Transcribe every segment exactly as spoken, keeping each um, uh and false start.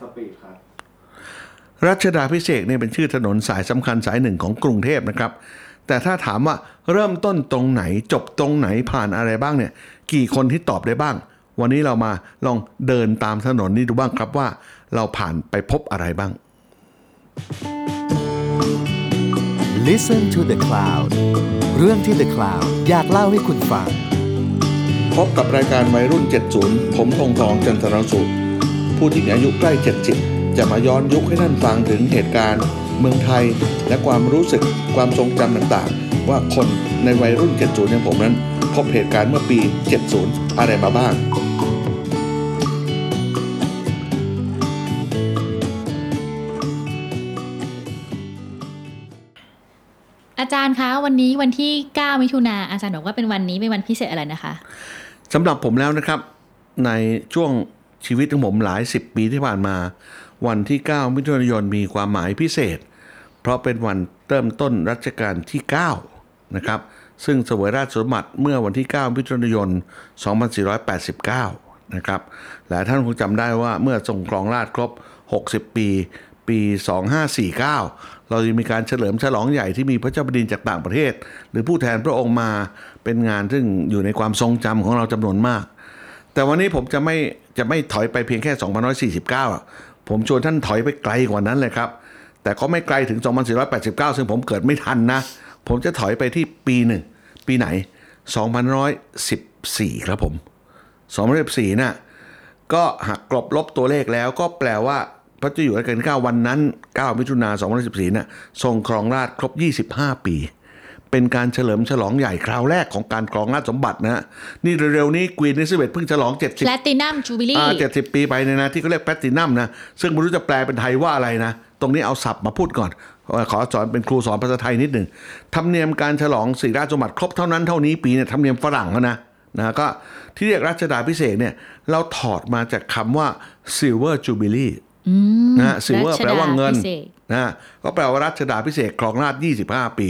สปีดครับรัชดาภิเษกเนี่ยเป็นชื่อถนนสายสำคัญสายหนึ่งของกรุงเทพนะครับแต่ถ้าถามว่าเริ่มต้นตรงไหนจบตรงไหนผ่านอะไรบ้างเนี่ยกี่คนที่ตอบได้บ้างวันนี้เรามาลองเดินตามถนนนี้ดูบ้างครับว่าเราผ่านไปพบอะไรบ้าง Listen to the Cloud เรื่องที่ The Cloud อยากเล่าให้คุณฟังพบกับรายการวัยรุ่นเจ็ดสิบผมธงทองจันทรสุขผู้ที่มีอายุใกล้เจ็ดสิบจะมาย้อนยุคให้ท่านฟังถึงเหตุการณ์เมืองไทยและความรู้สึกความทรงจำต่างๆว่าคนในวัยรุ่นเจ็ดสิบอย่างผมนั้นพบเหตุการณ์เมื่อปีเจ็ดสิบอะไรมาบ้างอาจารย์คะวันนี้วันที่เก้ามิถุนายนอาจารย์บอกว่าเป็นวันนี้เป็นวันพิเศษอะไรนะคะสำหรับผมแล้วนะครับในช่วงชีวิตของผมหลายสิบปีที่ผ่านมาวันที่เก้ามิถุนายนมีความหมายพิเศษเพราะเป็นวันเริ่มต้นรัชกาลที่เก้านะครับซึ่งเสวยราชสมบัติเมื่อวันที่เก้ามิถุนายนสองพันสี่ร้อยแปดสิบเก้านะครับหลายท่านคงจำได้ว่าเมื่อทรงครองราชย์ครบหกสิบปีปีสองพันห้าร้อยสี่สิบเก้าเราจะมีการเฉลิมฉลองใหญ่ที่มีพระเจ้าแผ่นดินจากต่างประเทศหรือผู้แทนพระองค์มาเป็นงานซึ่งอยู่ในความทรงจำของเราจำนวนมากแต่วันนี้ผมจะไม่จะไม่ถอยไปเพียงแค่สองพันสี่ร้อยสี่สิบเก้าผมชวนท่านถอยไปไกลกว่านั้นเลยครับแต่ก็ไม่ไกลถึงสองพันสี่ร้อยแปดสิบเก้าซึ่งผมเกิดไม่ทันนะผมจะถอยไปที่ปีหนึ่งปีไหนสองพันหนึ่งร้อยสิบสี่ครับผมสองพันหนึ่งร้อยสิบสี่น่ะก็หักกลบลบตัวเลขแล้วก็แปลว่าพระเจ้าอยู่หัวรัชกาลที่เก้าวันนั้นเก้ามิถุนายนสองพันสิบสี่น่ะทรงครองราชย์ครบยี่สิบห้าปีเป็นการเฉลิมฉลองใหญ่คราวแรกของการครองราชสมบัตินะฮะนี่เร็วๆนี้ควีนอลิซาเบธเพิ่งฉลองเจ็ดสิบ Platinum Jubilee อ่าเจ็ดสิบปีไปเนี่ยนะที่เขาเรียก Platinum นะซึ่งไม่รู้จะแปลเป็นไทยว่าอะไรนะตรงนี้เอาศัพท์มาพูดก่อนขอสอนเป็นครูสอนภาษาไทยนิดหนึ่งธรรมเนียมการฉลองศรีราชสมบัติครบเท่านั้นเท่านี้ปีเนี่ยธรรมเนียมฝรั่งนะนะก็ที่เรียกรัชดาภิเษกเนี่ยเราถอดมาจากคำว่า Silver Jubileeนะซิลเวอร์แปลว่าเงินนะก็แปลว่ารัชดาภิเษกครองราชย์ยี่สิบห้าปี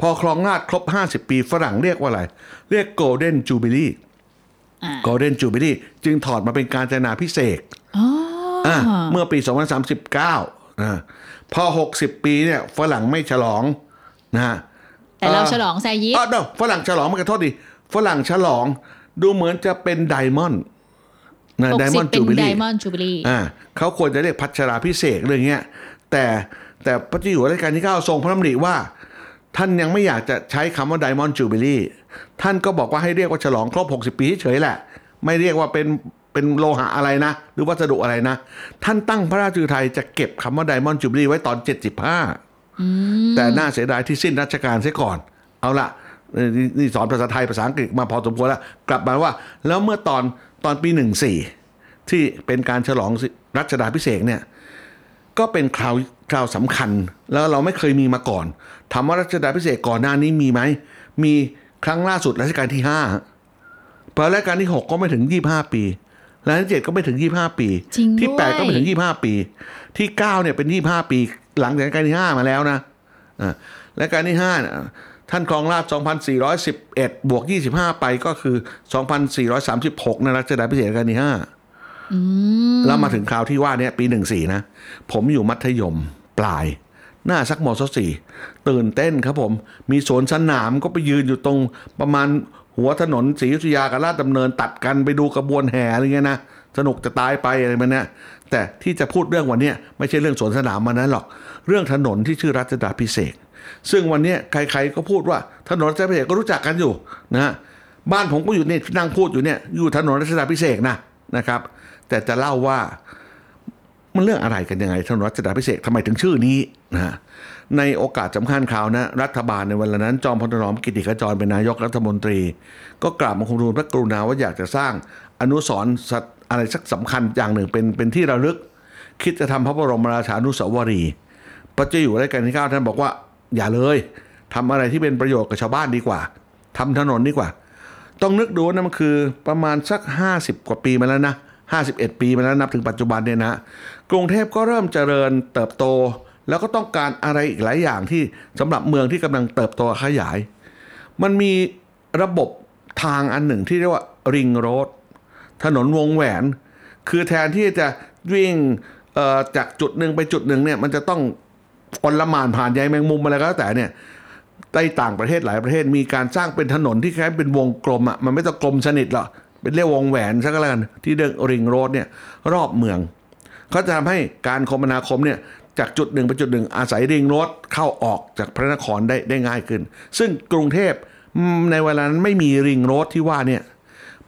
พอครองราชย์ครบห้าสิบปีฝรั่งเรียกว่าอะไรเรียก Golden Jubilee Golden Jubilee จึงถอดมาเป็นการจัดงานพิเศษเมื่อปีสองพันสามสิบเก้านะพอหกสิบปีเนี่ยฝรั่งไม่ฉลองนะแต่เราฉลองไซยิปอ๋อเดี๋ยวฝรั่งฉลองมันขอโทษดิฝรั่งฉลองดูเหมือนจะเป็น Diamondนะไดมอนด์จูบิลี่ไดมอนด์จูบิลี่อ่าเขาควรจะเรียกพัชราภิเษกอะไรเงี้ยแต่แต่พระเจ้าอยู่หัวรัชกาลที่เก้าทรงพระดำริว่าท่านยังไม่อยากจะใช้คำว่าไดมอนด์จูบิลี่ท่านก็บอกว่าให้เรียกว่าฉลองครบหกสิบปีเฉยๆแหละไม่เรียกว่าเป็นเป็นโลหะอะไรนะหรือวัสดุอะไรนะท่านตั้งพระราชฤทัยจะเก็บคำว่าไดมอนด์จูบิลี่ไว้ตอนเจ็ดสิบห้าอืมแต่น่าเสียดายที่สิ้นราชการเสียก่อนเอาล่ะนี่สอนภาษาไทยภาษาอังกฤษมาพอสมควรแล้วกลับมาว่าแล้วเมื่อตอนตอนปีสิบสี่ที่เป็นการฉลองรัชดาภิเษกเนี่ยก็เป็นคราวคราวสำคัญแล้วเราไม่เคยมีมาก่อนถามว่ารัชดาภิเษกก่อนหน้านี้มีไหมมีครั้งล่าสุดรัชกาลที่ห้าพอรัชกาลที่หกก็ไม่ถึงยี่สิบห้าปีรัชกาลที่เจ็ดก็ไม่ถึงยี่สิบห้าปีที่แปดก็ไม่ถึงยี่สิบห้าปีที่เก้าเนี่ยเป็นยี่สิบห้าปีหลังจากรัชกาลที่ห้ามาแล้วนะอ่ารัชกาลที่ห้านะท่านครองราชสองพันสี่ร้อยสิบเอ็ดบวกยี่สิบห้าไปก็คือสองพันสี่ร้อยสามสิบหกนะรัชดาภิเษกรัชกาลที่ห้าอืมแล้วมาถึงคราวที่ว่าเนี่ยปีสิบสี่นะผมอยู่มัธยมปลายหน้าสักม.สี่ตื่นเต้นครับผมมีสวนสนามก็ไปยืนอยู่ตรงประมาณหัวถนนศรีอยุธยากับราชดำเนินตัดกันไปดูกระบวนแห่อะไรเงี้ยนะสนุกจะตายไปอะไรมันเนี่ยแต่ที่จะพูดเรื่องวันนี้ไม่ใช่เรื่องสวนสนามมันนั้นหรอกเรื่องถนนที่ชื่อรัชดาภิเษกซึ่งวันนี้ใครๆก็พูดว่าถนนรัชดาภิเษกก็รู้จักกันอยู่นะฮะบ้านผมก็อยู่เนี่ยนั่งพูดอยู่เนี่ยอยู่ถนนรัชดาภิเษกนะนะครับแต่จะเล่าว่ามันเรื่องอะไรกันยังไงถนนรัชดาภิเษกทำไมถึงชื่อนี้นะฮะในโอกาสสำคัญคราวนะรัฐบาลในเวลานั้นจอมพลถนอมกิติขจรเป็นนายกรัฐมนตรีก็กราบบังคมทูลพระกรุณาว่าอยากจะสร้างอนุสรณ์อะไรสักสำคัญอย่างหนึ่งเป็นเป็นที่ระลึกคิดจะทำพระบรมราชานุสาวรีย์พระเจ้าอยู่หัวรัชกาลที่เก้าท่านบอกว่าอย่าเลยทำอะไรที่เป็นประโยชน์กับชาวบ้านดีกว่าทำถนนดีกว่าต้องนึกดูนะมันคือประมาณสักห้าสิบกว่าปีมาแล้วนะห้าสิบเอ็ดปีมาแล้วนับถึงปัจจุบันเนี่ยนะกรุงเทพก็เริ่มเจริญเติบโตแล้วก็ต้องการอะไรอีกหลายอย่างที่สำหรับเมืองที่กำลังเติบโตขยายมันมีระบบทางอันหนึ่งที่เรียกว่าริงโรดถนนวงแหวนคือแทนที่จะ วิ่งจากจุดหนึ่งไปจุดหนึ่งเนี่ยมันจะต้องอลหม่านผ่านใยแมงมุมอะไรก็แล้วแต่เนี่ยในต่างประเทศหลายประเทศมีการสร้างเป็นถนนที่แค่เป็นวงกลมอ่ะมันไม่ต้องกลมสนิทหรอกเป็นเรียกวงแหวนซะก็แล้วกันที่เดินริงโรดเนี่ยรอบเมืองเขาจะทำให้การคมนาคมเนี่ยจากจุดหนึ่งไปจุดหนึ่งอาศัยริงโรดเข้าออกจากพระนครได้ได้ง่ายขึ้นซึ่งกรุงเทพในเวลานั้นไม่มีริงโรดที่ว่าเนี่ย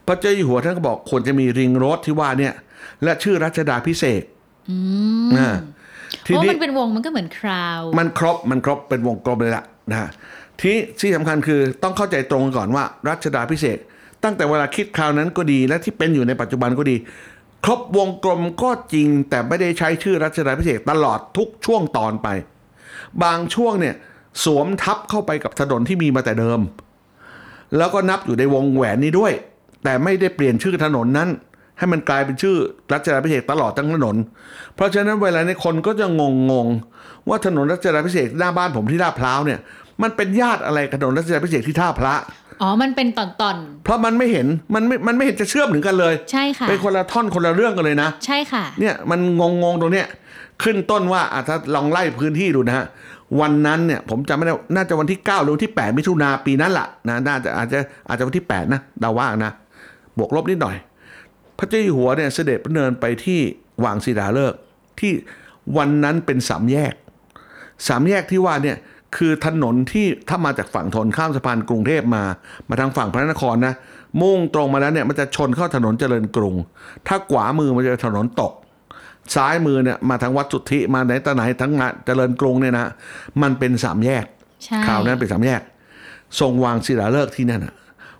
พระเจ้าอยู่หัวท่านก็บอกควรจะมีริงโรดที่ว่าเนี่ยและชื่อรัชดาภิเษกอืมนะทีนี้มันเป็นวงมันก็เหมือนคราวมันครบมันครบเป็นวงกลมเลยล่ะนะที่ที่สำคัญคือต้องเข้าใจตรงกันก่อนว่ารัชดาภิเษกตั้งแต่เวลาคิดคราวนั้นก็ดีและที่เป็นอยู่ในปัจจุบันก็ดีครบวงกลมก็จริงแต่ไม่ได้ใช้ชื่อรัชดาภิเษกตลอดทุกช่วงตอนไปบางช่วงเนี่ยสวมทับเข้าไปกับถนนที่มีมาแต่เดิมแล้วก็นับอยู่ในวงแหวนนี้ด้วยแต่ไม่ได้เปลี่ยนชื่อถนนนั้นให้มันกลายเป็นชื่อรัชดาภิเษกตลอดทั้งถนนเพราะฉะนั้นเวลาในคนก็จะงงงว่าถนนรัชดาภิเษกหน้าบ้านผมที่ลาดพร้าวเนี่ยมันเป็นญาติอะไรกับถนนรัชดาภิเษกที่ท่าพระอ๋อมันเป็นตอนๆเพราะมันไม่เห็นมันไม่มันไม่เห็นจะเชื่อมถึงกันเลยใช่ค่ะเป็นคนละท่อนคนละเรื่องกันเลยนะใช่ค่ะเนี่ยมันงงงตรงเนี้ยขึ้นต้นว่าอ่ะถ้าลองไล่พื้นที่ดูนะฮะวันนั้นเนี่ยผมจำไม่ได้น่าจะวันที่เก้าหรือที่แปดมิถุนายนปีนั้นล่ะนะน่าจะอาจจะอาจจะวันที่แปดนะเดาว่านะบวกลบนิดหน่อยพระเจ้าอยู่หัวเนี่ยเสด็จพระเนินไปที่หว่างศิลาฤกษ์ที่วันนั้นเป็นสามแยกสามแยกที่ว่าเนี่ยคือถนนที่ถ้ามาจากฝั่งทนข้ามสะพานกรุงเทพมามาทางฝั่งพระนครนะมุ่งตรงมาแล้วเนี่ยมันจะชนเข้าถนนเจริญกรุงถ้าขวามือมันจะถนนตกซ้ายมือเนี่ยมาทางวัดสุทธิมาไหนตะไหนทั้งเจริญกรุงเนี่ยนะมันเป็นสามแยกข่าวนั้นเป็นสามแยกทรงวางศิลาฤกษ์ที่นั่นนะ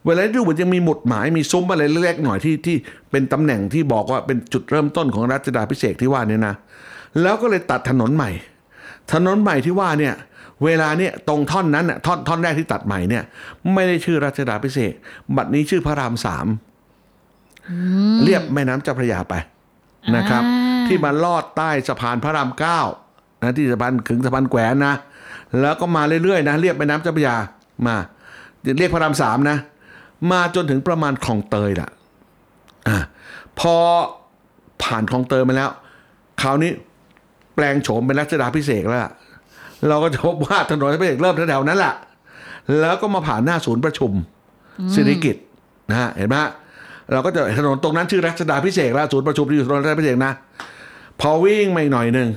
เวลาดูมันจะมีหมุดหมายมีซุ้มอะไรเล็กๆหน่อยที่ที่เป็นตำแหน่งที่บอกว่าเป็นจุดเริ่มต้นของรัชดาภิเษกที่ว่าเนี่ยนะแล้วก็เลยตัดถนนใหม่ถนนใหม่ที่ว่าเนี่ยเวลาเนี่ยตรงท่อนนั้นน่ะท่อนท่อนแรกที่ตัดใหม่เนี่ยไม่ได้ชื่อรัชดาภิเษกบัดนี้ชื่อพระรามสามเรียบแม่น้ำเจ้าพระยาไปนะครับที่มันลอดใต้สะพานพระรามเก้านะที่สะพานขึงสะพานแขวนนะแล้วก็มาเรื่อยๆนะเรียบแม่น้ำเจ้าพระยามาเรียกพระรามสามนะมาจนถึงประมาณคลองเตยล่ะอ่ะพอผ่านคลองเตยมาแล้วคราวนี้แปลงโฉมเป็นรัชดาภิเษกแล้วล่ะเราก็จะพบว่าถนนรัชดาภิเษกเริ่มแถวๆนั้นล่ะแล้วก็มาผ่านหน้าศูนย์ประชุมศิริกิติ์นะฮะเห็นไหมเราก็จะถนนตรงนั้นชื่อรัชดาภิเษกแล้วศูนย์ประชุมที่อยู่ถนนรัชดาภิเษกนะพอวิ่งไปหน่อยนึง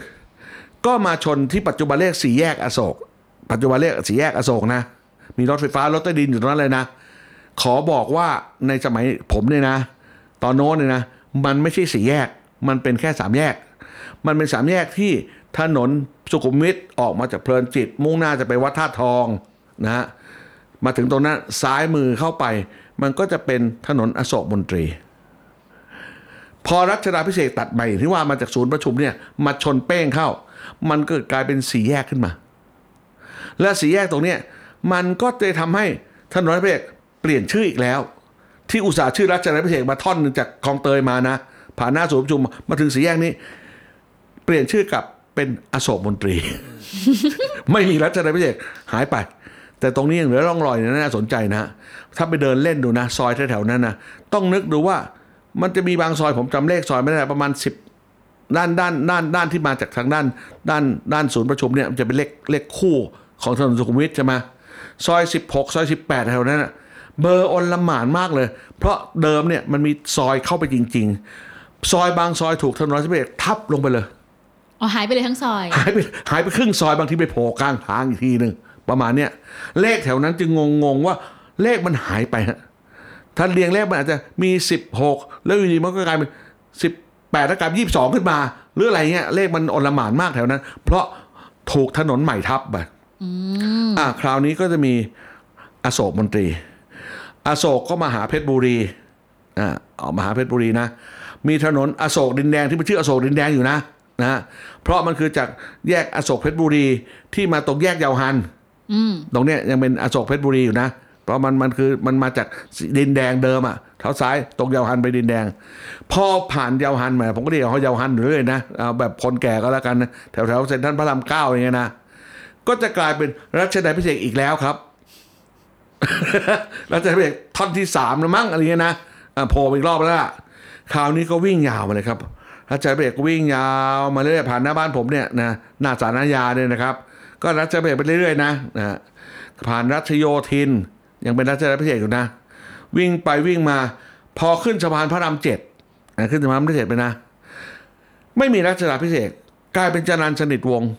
ก็มาชนที่ปัจจุบันเรียกสี่แยกอโศกปัจจุบันเรียกสี่แยกอโศกนะมีรถไฟฟ้ารถใต้ดินอยู่ตรงนั้นเลยนะขอบอกว่าในสมัยผมเนี่ยนะตอนโน้นเนี่ยนะมันไม่ใช่สี่แยกมันเป็นแค่สามแยกมันเป็นสามแยกที่ถนนสุขุมวิทออกมาจากเพลินจิตมุ่งหน้าจะไปวัดธาตุทองนะฮะมาถึงตรงนั้นซ้ายมือเข้าไปมันก็จะเป็นถนนอโศกมนตรีพอรัชดาภิเษกตัดใหม่ที่ว่ามาจากศูนย์ประชุมเนี่ยมาชนเป้งเข้ามันเกิดกลายเป็นสี่แยกขึ้นมาและสี่แยกตรงเนี้ยมันก็จะทำให้ถนนเพลกเปลี่ยนชื่ออีกแล้วที่อุตสาห์ชื่อรัชดาภิเษกมาท่อนนึงจากคลองเตยมานะผ่านหน้าศูนย์ประชุมมาถึงสี่แยกนี้เปลี่ยนชื่อกับเป็นอโศกมนตรี ไม่มีรัชดาภิเษกหายไปแต่ตรงนี้ยังเหลือร่องรอยน่าสนใจนะถ้าไปเดินเล่นดูนะซอยแถวๆนั้นนะต้องนึกดูว่ามันจะมีบางซอยผมจำเลขซอยไม่ได้ประมาณสิบด้านด้านด้านด้านที่มาจากทางด้านด้านด้านศูนย์ประชุมเนี่ยมันจะเป็นเลขเลขคู่ของถนนสุขุมวิทใช่ไหมซอยสิบหกซอยสิบแปดแถวนั้นนะเบอร์อลหม่านมากเลยเพราะเดิมเนี่ยมันมีซอยเข้าไปจริงๆซอยบางซอยถูกถนนรัชดาภิเษกทับลงไปเลยอ๋อหายไปเลยทั้งซอยหายไปหายไปครึ่งซอยบางทีไปโผล่กลางทางอีกทีนึงประมาณเนี้ยเลขแถวนั้นจึงงงๆว่าเลขมันหายไปฮะถ้าเรียงเลขมันอาจจะมีสิบหกแล้วอยู่ดีมันก็กลายเป็นสิบแปดแล้วกลายเป็นยี่สิบสองขึ้นมาหรืออะไรเงี้ยเลขมันอลหม่านมากแถวนั้นเพราะถูกถนนใหม่ทับไปอืมอ่ะคราวนี้ก็จะมีอโศกมนตรีอโศกก็มาหาเพชรบุรีอ่าเอามาหาเพชรบุรีนะมีถนนอโศกดินแดงที่มันชื่ออโศกดินแดงอยู่นะนะเพราะมันคือจากแยกอโศกเพชรบุรีที่มาตรงแยกเยาวหันตรงเนี้ยยังเป็นอโศกเพชรบุรีอยู่นะเพราะมันมันคือมันมาจากดินแดงเดิมอ่ะเท้าซ้ายตรงเยาวหันไปดินแดงพอผ่านเยาวหันมาผมก็เรียกเขาเยาวหันเรื่อยนะเอาแบบคนแก่ก็แล้วกันนะแถวแถวเซ็นทรัลพระรามเก้าอย่างเงี้ยนะก็จะกลายเป็นรัชดาภิเษกอีกแล้วครับรัชดาภิเษกท่อนที่สามแล้วมั้งอะไรเงี้ยนะโผล่อีกรอบแล้วคราวนี้ก็วิ่งยาวมาเลยครับ รัชชัยพระเอกวิ่งยาวมาเรื่อยผ่านหน้าบ้านผมเนี่ยนะหน้าศาลอาญาเนี่ยนะครับก็รัชชัยพระเอกไปเรื่อยๆนะนะผ่านรัชโยธินยังเป็นรัชชัยพระเอกอยู่นะวิ่งไปวิ่งมาพอขึ้นสะพานพระรามเจ็ดขึ้นสะพานพระรามเจ็ดไปนะไม่มีรัชดาพิเศษกลายเป็นจรัญสนิทวงศ์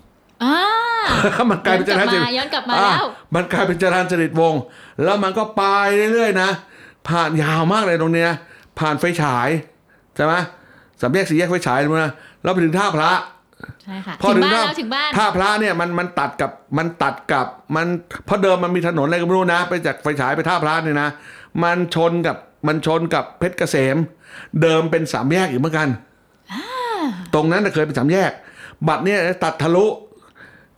มันกลายเป็นจรัญสนิทย้อนกลับมาแล้วมันกลายเป็นจรัญสนิทวงศ์แล้วมันก็ไปเรื่อยๆนะผ่านยาวมากเลยตรงเนี้ยผ่านไฟฉายใช่ไหมสามแยกสี่แยกไฟฉายเลยนะแล้วไปถึงท่าพระใช่ค่ะพอถึงบ้านแล้วถึงบ้านท่าพระเนี่ยมันมันตัดกับมันตัดกับมันเพราะเดิมมันมีถนนอะไรก็ไม่รู้นะไปจากไฟฉายไปท่าพระเนี่ยนะมันชนกับมันชนกับเพชรเกษมเดิมเป็นสามแยกอยู่เหมือนกันตรงนั้นเคยเป็นสามแยกบัดเนี่ยตัดทะลุ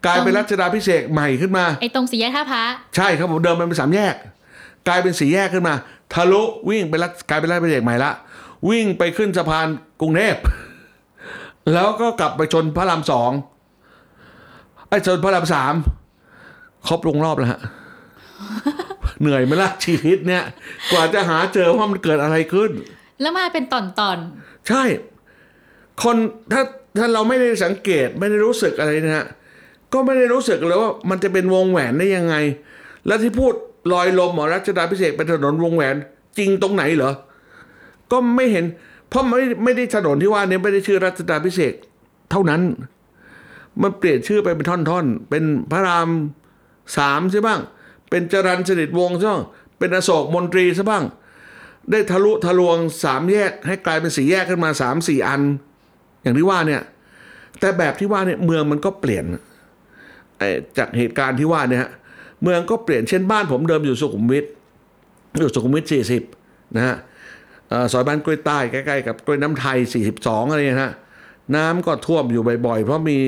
กลายเป็นรัชดาภิเษกใหม่ขึ้นมาไอ้ตรงสี่แยกท่าพระใช่ครับผมเดิมมันเป็นสามแยกกลายเป็นสี่แยกขึ้นมาทะลุวิ่งไปรัชกลายเป็นรัชดาภิเษกใหม่ละวิ่งไปขึ้นสะพานกรุงเทพแล้วก็กลับไปชนพระรามสองไอ้ชนพระรามสามครบวงรอบแล้วฮะ เหนื่อยไหมล่ะชีวิตเนี่ยกว่าจะหาเจอว่ามันเกิดอะไรขึ้นแล้วมาเป็นตอนๆใช่คนถ้าถ้าเราไม่ได้สังเกตไม่ได้รู้สึกอะไรนะฮะก็ไม่ได้รู้สึกเลยว่ามันจะเป็นวงแหวนได้ยังไงและที่พูดลอยลมหมอรัชดาภิเษกเป็นถนนวงแหวนจริงตรงไหนเหรอก็ไม่เห็นเพราะไม่ไม่ได้ถนนที่ว่านี้ไม่ได้ชื่อรัชดาภิเษกเท่านั้นมันเปลี่ยนชื่อไปเป็นท่อนๆเป็นพระรามสามใช่บ้างเป็นจรัญสนิทวงศ์ใช่บ้างเป็นอโศกมนตรีใช่บ้างได้ทะลุทะลวงสามแยกให้กลายเป็นสี่แยกขึ้นมาสามสี่อันอย่างที่ว่าเนี่ยแต่แบบที่ว่าเนี่ยเมืองมันก็เปลี่ยนจากเหตุการณ์ที่ว่าเนี่ยเมืองก็เปลี่ยนเช่นบ้านผมเดิมอยู่สุขุมวิทอยู่สุขุมวิทสี่สิบนะฮะซอยบ้านกล้วยใต้ใกล้ๆกับกล้วยน้ำไทยสี่สิบสองอะไรนะฮะน้ำก็ท่วมอยู่บ่อยๆเพราะมี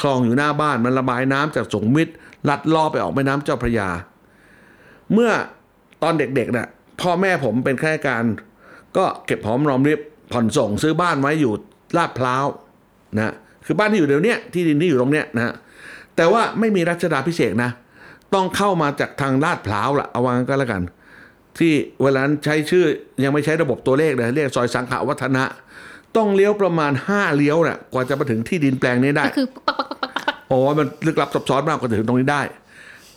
คลองอยู่หน้าบ้านมันระบายน้ำจากสุขุมวิทลัดล่อไปออกแม่น้ำเจ้าพระยาเมื่อตอนเด็กๆน่ะพ่อแม่ผมเป็นข้าราชการก็เก็บหอมรอมริบผ่อนส่งซื้อบ้านไว้อยู่ลาดพร้าวนะคือบ้านที่อยู่เดี๋ยวนี้ที่ดินที่อยู่ตรงเนี้ยนะแต่ว่าไม่มีรัชดาภิเษกนะต้องเข้ามาจากทางลาดพร้าวล่ะเอาวางก็แล้วกันที่เวลาใช้ชื่อยังไม่ใช้ระบบตัวเลขเลยเรียกซอยสังขวัฒนะต้องเลี้ยวประมาณห้าเลี้ยวน่ะกว่าจะมาถึงที่ดินแปลงนี้ได้ก็คือโอ้มันลึกลับซับซ้อนมากกว่าจะถึงตรงนี้ได้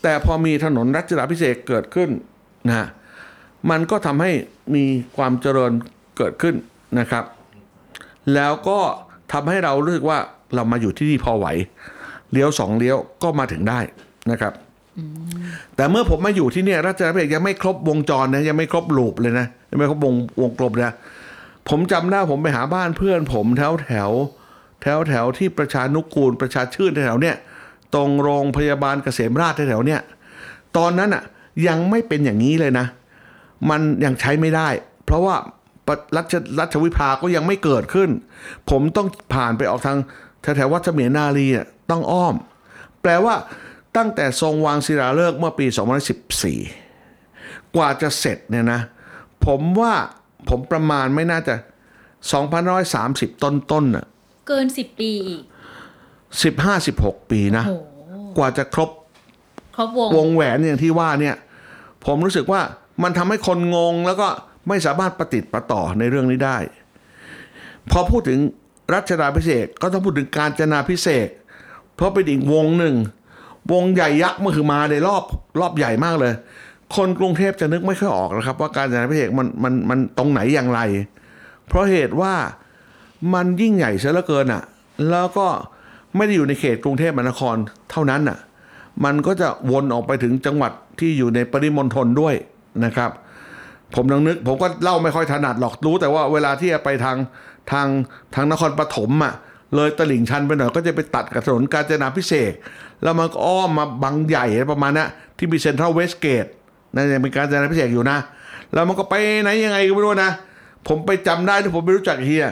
แต่พอมีถนนรัชดาภิเษกเกิดขึ้นนะมันก็ทำให้มีความเจริญเกิดขึ้นนะครับแล้วก็ทำให้เรารู้สึกว่าเรามาอยู่ที่นี่พอไหวเลี้ยวสองเลี้ยวก็มาถึงได้นะครับแต่เมื่อผมมาอยู่ที่เนี่ยรัชดาภิเษกยังไม่ครบวงจรนะยังไม่ครบลูปเลยนะยังไม่ครบวงวงกลมนะผมจำได้ผมไปหาบ้านเพื่อนผมแถวแถวแถวแถวที่ประชานุกูลประชาชื่นแถวเนี่ยตรงโรงพยาบาลเกษมราษฎร์แถวเนี่ยตอนนั้นอ่ะยังไม่เป็นอย่างนี้เลยนะมันยังใช้ไม่ได้เพราะว่ารัชรัชวิภาก็ยังไม่เกิดขึ้นผมต้องผ่านไปออกทางแถววัดเสมียนารีอ่ะต้องอ้อมแปลว่าตั้งแต่ทรงวางศิลาฤกษ์เมื่อปีสองพันสิบสี่กว่าจะเสร็จเนี่ยนะผมว่าผมประมาณไม่น่าจะสองพันสามสิบต้นๆ น, น่ะเกินสิบปีอีกสิบห้า สิบหกปีนะกว่าจะครบครบวงวงแหวนอย่างที่ว่าเนี่ยผมรู้สึกว่ามันทำให้คนงงแล้วก็ไม่สามารถประติดประต่อในเรื่องนี้ได้พอพูดถึงรัชดาภิเษกก็ต้องพูดถึงกาญจนาภิเษกเพราะเป็นอีกวงหนึ่งวงใหญ่ยักษ์มันคือมาในรอบรอบใหญ่มากเลยคนกรุงเทพจะนึกไม่ค่อยออกนะครับว่าการจัดงานพิเศษมันมันมันตรงไหนอย่างไรเพราะเหตุว่ามันยิ่งใหญ่เสียเหลือเกินอ่ะแล้วก็ไม่ได้อยู่ในเขตกรุงเทพมหานครเท่านั้นอ่ะมันก็จะวนออกไปถึงจังหวัดที่อยู่ในปริมณฑลด้วยนะครับผมนึกนึกผมก็เล่าไม่ค่อยถนัดหรอกรู้แต่ว่าเวลาที่ไปทางทางทางนครปฐมอ่ะเลยตลิ่งชันไปหน่อยก็จะไปตัดกับถนนกาญจนาภิเษกแล้วมันก็อ้อมมาบางใหญ่ประมาณนั้นที่มีเซ็นทรัลเวสเกตนั่นยังเป็นกาญจนาภิเษกอยู่นะแล้วมันก็ไปไหนยังไงก็ไม่รู้นะผมไปจำได้ที่ผมไม่รู้จักเฮีย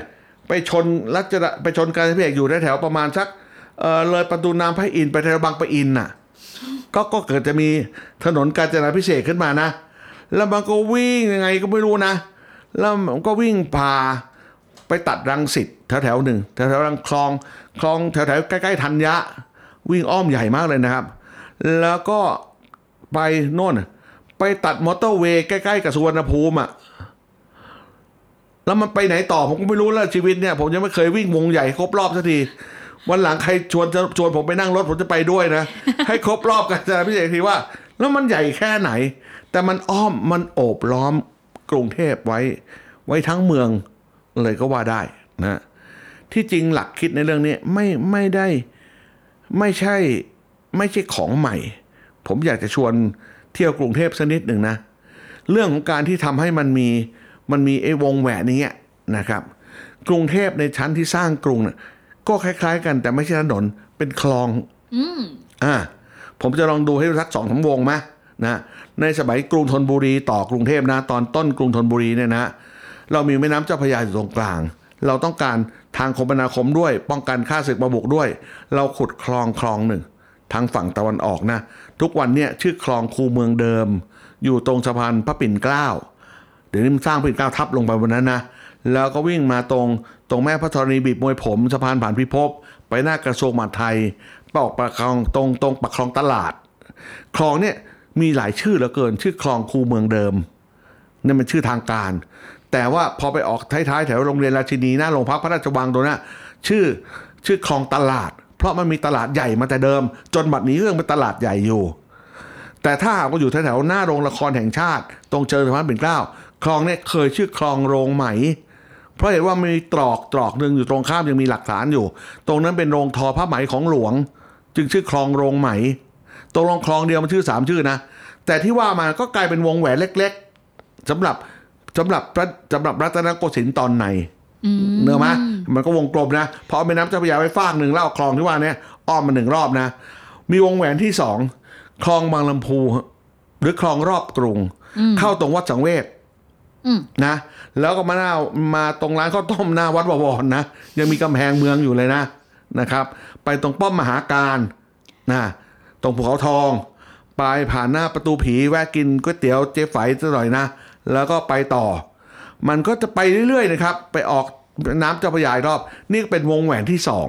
ไปชนรัชดาไปชนกาญจนาภิเษกอยู่แถวประมาณสักเออเลยประตูน้ำพระอินทร์ไปแถวบางปะอินน่ะก็ก็เกิดจะมีถนนกาญจนาภิเษกขึ้นมานะแล้วมันก็วิ่งยังไงก็ไม่รู้นะแล้วมันก็วิ่งผ่าไปตัดรังสิตแถวแถวหนึ่งแถวแถวรังคลองคลองแถวแถวใกล้ๆธัญญะวิ่งอ้อมใหญ่มากเลยนะครับแล้วก็ไปโน่นไปตัดมอเตอร์เวย์ใกล้ๆกับสุวรรณภูมิอ่ะ แล้วมันไปไหนต่อผมก็ไม่รู้แล้วชีวิตเนี่ยผมยังไม่เคยวิ่งวงใหญ่ครบรอบสักทีวันหลังใครชวนชวนผมไปนั่งรถผมจะไปด้วยนะ ให้ครบรอบกันจะพิจารณาทีว่าแล้วมันใหญ่แค่ไหนแต่มันอ้อมมันโอบล้อมกรุงเทพไว้ไว้ทั้งเมืองเลยก็ว่าได้นะที่จริงหลักคิดในเรื่องนี้ไม่ไม่ได้ไม่ใช่ไม่ใช่ของใหม่ผมอยากจะชวนเที่ยวกรุงเทพสักนิดหนึ่งนะเรื่องของการที่ทำให้มันมีมันมีไอ้วงแหวนนี้นะครับกรุงเทพในชั้นที่สร้างกรุงน่ะก็คล้ายๆกันแต่ไม่ใช่ถนนเป็นคลองอืมอ่าผมจะลองดูให้สักสองสามวงไหมนะในสมัยกรุงธนบุรีต่อกรุงเทพนะตอนต้นกรุงธนบุรีเนี่ยนะเรามีแม่น้ำเจ้าพระยาอยู่ตรงกลางเราต้องการทางคมนาคมด้วยป้องกันข้าศึกมาบุกด้วยเราขุดคลองคลองหนึ่งทางฝั่งตะวันออกนะทุกวันเนี่ยชื่อคลองคูเมืองเดิมอยู่ตรงสะพานพระปิ่นเกล้าเดี๋ยวนี้มันสร้างพระปิ่นเกล้าทับลงไปบนนั้นนะแล้วก็วิ่งมาตรงตรงแม่พระธรณีบีบมวยผมสะพานผ่านพิภพไปหน้ากระทรวงมหาดไทยปอกปากคลองตรงตรงปากคลองตลาดคลองเนี่ยมีหลายชื่อเหลือเกินชื่อคลองคูเมืองเดิมนี่มันชื่อทางการแต่ว่าพอไปออกท้ายๆแถวโรงเรียนราชินีหน้าโรงพักพระราชวังตรงนั้นชื่อชื่อคลองตลาดเพราะมันมีตลาดใหญ่มาแต่เดิมจนบัดนี้เรื่องเป็นตลาดใหญ่อยู่แต่ถ้าหากว่าอยู่แถวๆหน้าโรงละครแห่งชาติตรงเชิงสะพานปิ่นเกล้าคลองเนี่ยเคยชื่อคลองโรงไหมเพราะเห็นว่ามีตรอกตรอกนึงอยู่ตรงข้ามยังมีหลักฐานอยู่ตรงนั้นเป็นโรงทอผ้าไหมของหลวงจึงชื่อคลองโรงไหมตรงคลองเดียวมันชื่อสามชื่อนะแต่ที่ว่ามาก็กลายเป็นวงแหวนเล็กๆสำหรับสำหรับสำหรับรัตนโกสินทร์ตอนในเนอะมะมันก็วงกลมนะเพราะแม่น้ำเจ้าพระยาไว้ฟากหนึ่งแล้วคลองที่ว่านี้อ้อมมาหนึ่งรอบนะมีวงแหวนที่สองคลองบางลำพูหรือคลองรอบกรุงเข้าตรงวัดสังเวชนะแล้วก็มาหน้ามาตรงร้านข้าวต้มหน้าวัดบวรนะยังมีกำแพงเมืองอยู่เลยนะนะครับไปตรงป้อมมหาการนะตรงภูเขาทองไปผ่านหน้าประตูผีแวะกินก๋วยเตี๋ยวเจ๊ไฝซะหน่อยนะแล้วก็ไปต่อมันก็จะไปเรื่อยๆนะครับไปออกน้ำเจ้าพระยารอบนี่เป็นวงแหวนที่สอง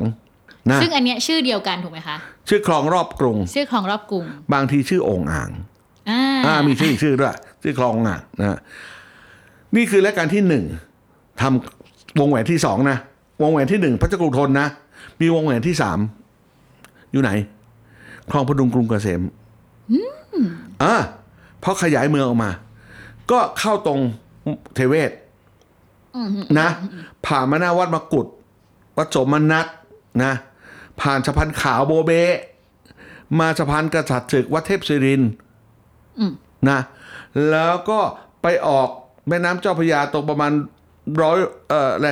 นะซึ่งอันเนี้ยชื่อเดียวกันถูกไหมคะชื่อคลองรอบกรุงชื่อคลองรอบกรุงบางทีชื่อโอ่งอ่างอ่าอ่ามีชื่ออีกชื่อด้วยชื่อคลองอ่างนะนี่คือรายการที่หนึ่งทำวงแหวนที่สองนะวงแหวนที่หนึ่งพระเจ้ากรุงธนนะมีวงแหวนที่สามอยู่ไหนคลองพดุงกรุงเกษมอ่าเพราะขยายเมืองออกมาก็เข้าตรงเทเวศนะผ่านมาหน้าวัดมกุฏวัดสมนัสนะผ่านสะพานขาวโบเบมาสะพานกษัตริย์ศึกวัดเทพศิรินนะแล้วก็ไปออกแม่น้ำเจ้าพระยาตรงประมาณร้อยเอ่ออะไร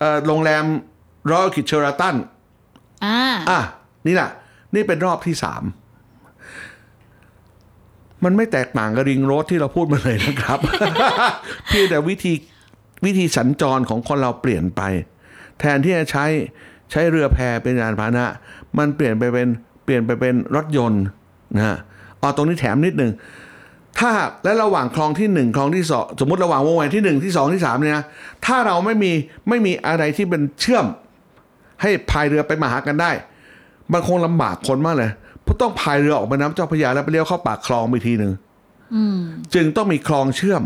เอ่อโรงแรมรอยัลคิดเชอราตันอ่าอ่ะนี่แหละนี่เป็นรอบที่สามมันไม่แตกต่างกับริงโรดที่เราพูดมาเลยนะครับ เพียงแต่วิธีวิธีสัญจรของคนเราเปลี่ยนไปแทนที่จะใช้ใช้เรือแพเป็นยานพาหนะมันเปลี่ยนไปเป็นเปลี่ยนไปเป็นรถยนต์นะฮะอ๋อตรงนี้แถมนิดนึงถ้าและระหว่างคลองที่หนึ่งคลองที่สองสมมุติระหว่างวงแหวนที่หนึ่งที่สองที่สามเนี่ยนะถ้าเราไม่มีไม่มีอะไรที่เป็นเชื่อมให้พายเรือไปมาหากันได้มันคงลำบากคนมากเลยเพราะต้องพายเรือออกไปน้ำเจ้าพระยาแล้วไปเลี้ยวเข้าปากคลองไปทีหนึ่งจึงต้องมีคลองเชื่อม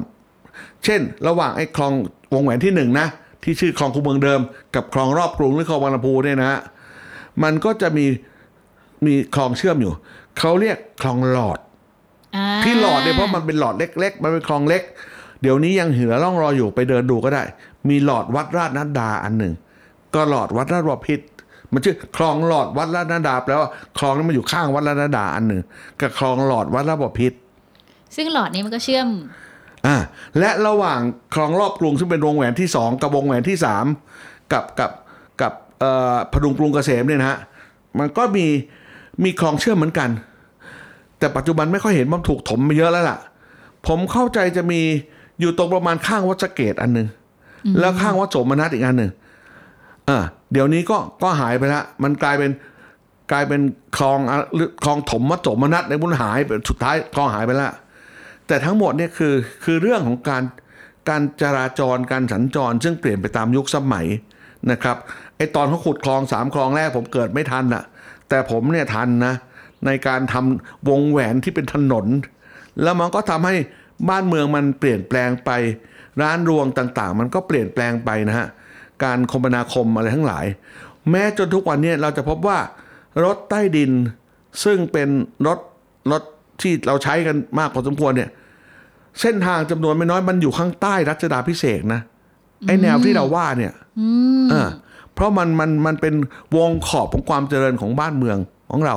เช่นระหว่างไอ้คลองวงแหวนที่หนึ่งนะที่ชื่อคลองคูเมืองเดิมกับคลองรอบกรุงหรือคลองบางลำพูเนี่ยนะมันก็จะมีมีคลองเชื่อมอยู่เขาเรียกคลองหลอดที่หลอดเนี่ยเพราะมันเป็นหลอดเล็กๆมันเป็นคลองเล็กเดี๋ยวนี้ยังเหลือร่องรอยอยู่ไปเดินดูก็ได้มีหลอดวัดราชนัดดาอันหนึ่งก็หลอดวัดราชวพิตรมันชื่อคลองหลอดวัดราชนัดดาแปลว่าคลองนั้นมันอยู่ข้างวัดราชนัดดาอันหนึ่งกับคลองหลอดวัดราชวพิตรซึ่งหลอดนี้มันก็เชื่อมอ่าและระหว่างคลองรอบกรุงซึ่งเป็นวงแหวนที่สองกับวงแหวนที่สามกับกับกับเอ่อพดุงกรุงเกษมเนี่ยนะฮะมันก็มีมีคลองเชื่อมเหมือนกันแต่ปัจจุบันไม่ค่อยเห็นมันถูกถมมาเยอะแล้วล่ะผมเข้าใจจะมีอยู่ตรงประมาณข้างวัดสะเกษอันนึงแล้วข้างวัดโสมนัสอีกอันนึงอ่าเดี๋ยวนี้ก็ก็หายไปละมันกลายเป็นกลายเป็นคลองหรือคลองถมวัดโสมนัสในบุญหายสุดท้ายคลองหายไปละแต่ทั้งหมดเนี่ยคือคือเรื่องของการการจราจรการสัญจรซึ่งเปลี่ยนไปตามยุคสมัยนะครับไอตอนเขาขุดคลองสามคลองแรกผมเกิดไม่ทันอะแต่ผมเนี่ยทันนะในการทำวงแหวนที่เป็นถนนแล้วมันก็ทำให้บ้านเมืองมันเปลี่ยนแปลงไป ร้านรวงต่างๆมันก็เปลี่ยนแปลงไปนะฮะการคมนาคมอะไรทั้งหลายแม้จนทุกวันนี้เราจะพบว่ารถใต้ดินซึ่งเป็นรถรถที่เราใช้กันมากพอสมควรเนี่ยเส้นทางจำนวนไม่น้อยมันอยู่ข้างใต้รัชดาภิเษกนะไอ้แนวที่เราว่าเนี่ยเออเพราะมันมันมันเป็นวงขอบของความเจริญของบ้านเมืองของเรา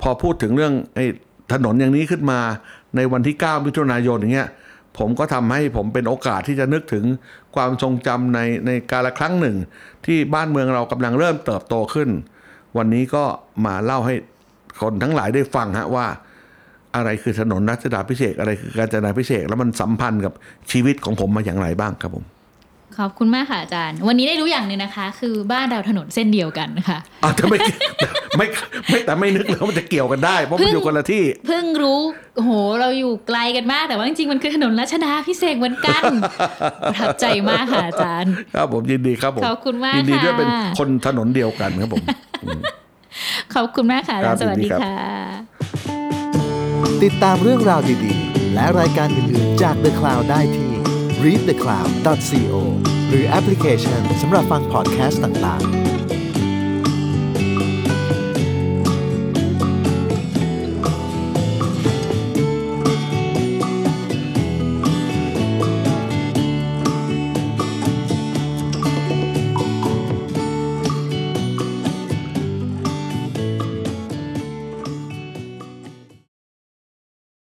พอพูดถึงเรื่องไอ้ถนนอย่างนี้ขึ้นมาในวันที่เก้ามิถุนายนอย่างเงี้ยผมก็ทำให้ผมเป็นโอกาสที่จะนึกถึงความทรงจำในในกาลครั้งหนึ่งที่บ้านเมืองเรากำลังเริ่มเติบโตขึ้นวันนี้ก็มาเล่าให้คนทั้งหลายได้ฟังฮะว่าอะไรคือถนนรัชดาภิเษกอะไรคือกาญจนาภิเษกแล้วมันสัมพันธ์กับชีวิตของผมมาอย่างไรบ้างครับผมขอบคุณมากค่ะอาจารย์วันนี้ได้รู้อย่างนึงนะคะคือบ้านเราถนนเส้นเดียวกันค่ะอ๋อแต่ไม่ไม่ไม่แต่ไม่นึกเลยว่ามันจะเกี่ยวกันได้เพราะมันอยู่คนละที่เพิ่งรู้โหเราอยู่ไกลกันมากแต่ว่าจริงๆมันคือถนนรัชดาภิเษกเหมือนกันประทับใจมากค่ะอาจารย์ครับผมยินดีครับผมขอบคุณมากค่ะยินดีด้วยเป็นคนถนนเดียวกันครับผมขอบคุณมากค่ะอาจารย์สวัสดีค่ะติดตามเรื่องราวดีๆและรายการอื่นๆจาก The Cloud ได้ที่ReadTheCloud.co หรือแอปพลิเคชันสำหรับฟังพอดแคสต์ต่างๆ